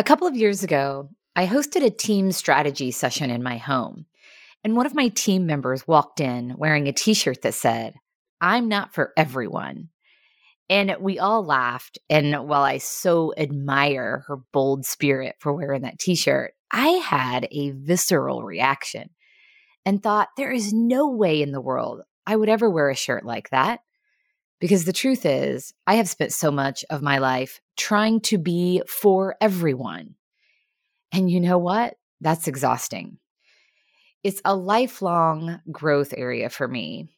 A couple of years ago, I hosted a team strategy session in my home, and one of my team members walked in wearing a t-shirt that said, "I'm not for everyone." And we all laughed, and while I so admire her bold spirit for wearing that t-shirt, I had a visceral reaction and thought, there is no way in the world I would ever wear a shirt like that. Because the truth is, I have spent so much of my life trying to be for everyone. And you know what? That's exhausting. It's a lifelong growth area for me,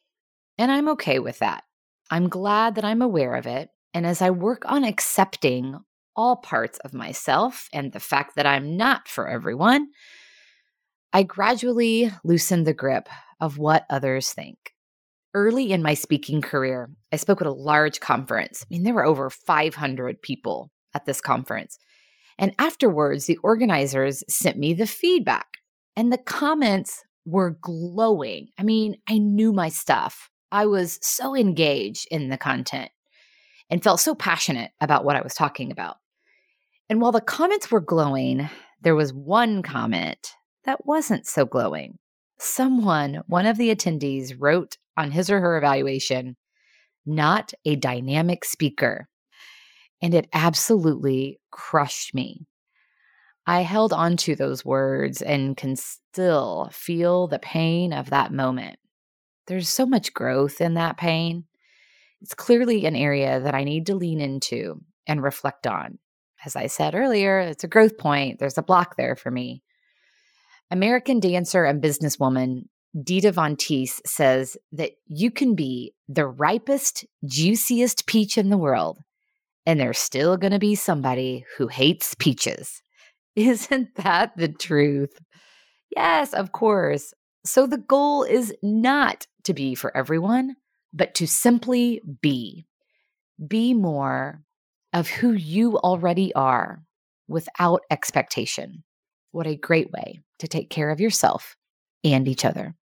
and I'm okay with that. I'm glad that I'm aware of it, and as I work on accepting all parts of myself and the fact that I'm not for everyone, I gradually loosen the grip of what others think. Early in my speaking career, I spoke at a large conference. There were over 500 people at this conference. And afterwards, the organizers sent me the feedback, and the comments were glowing. I knew my stuff. I was so engaged in the content and felt so passionate about what I was talking about. And while the comments were glowing, there was one comment that wasn't so glowing. One of the attendees wrote on his or her evaluation, "Not a dynamic speaker." And it absolutely crushed me. I held on to those words and can still feel the pain of that moment. There's so much growth in that pain. It's clearly an area that I need to lean into and reflect on. As I said earlier, it's a growth point. There's a block there for me. American dancer and businesswoman Dita Von Teese says that you can be the ripest, juiciest peach in the world, and there's still going to be somebody who hates peaches. Isn't that the truth? Yes, of course. So the goal is not to be for everyone, but to simply be. Be more of who you already are without expectation. What a great way to take care of yourself and each other.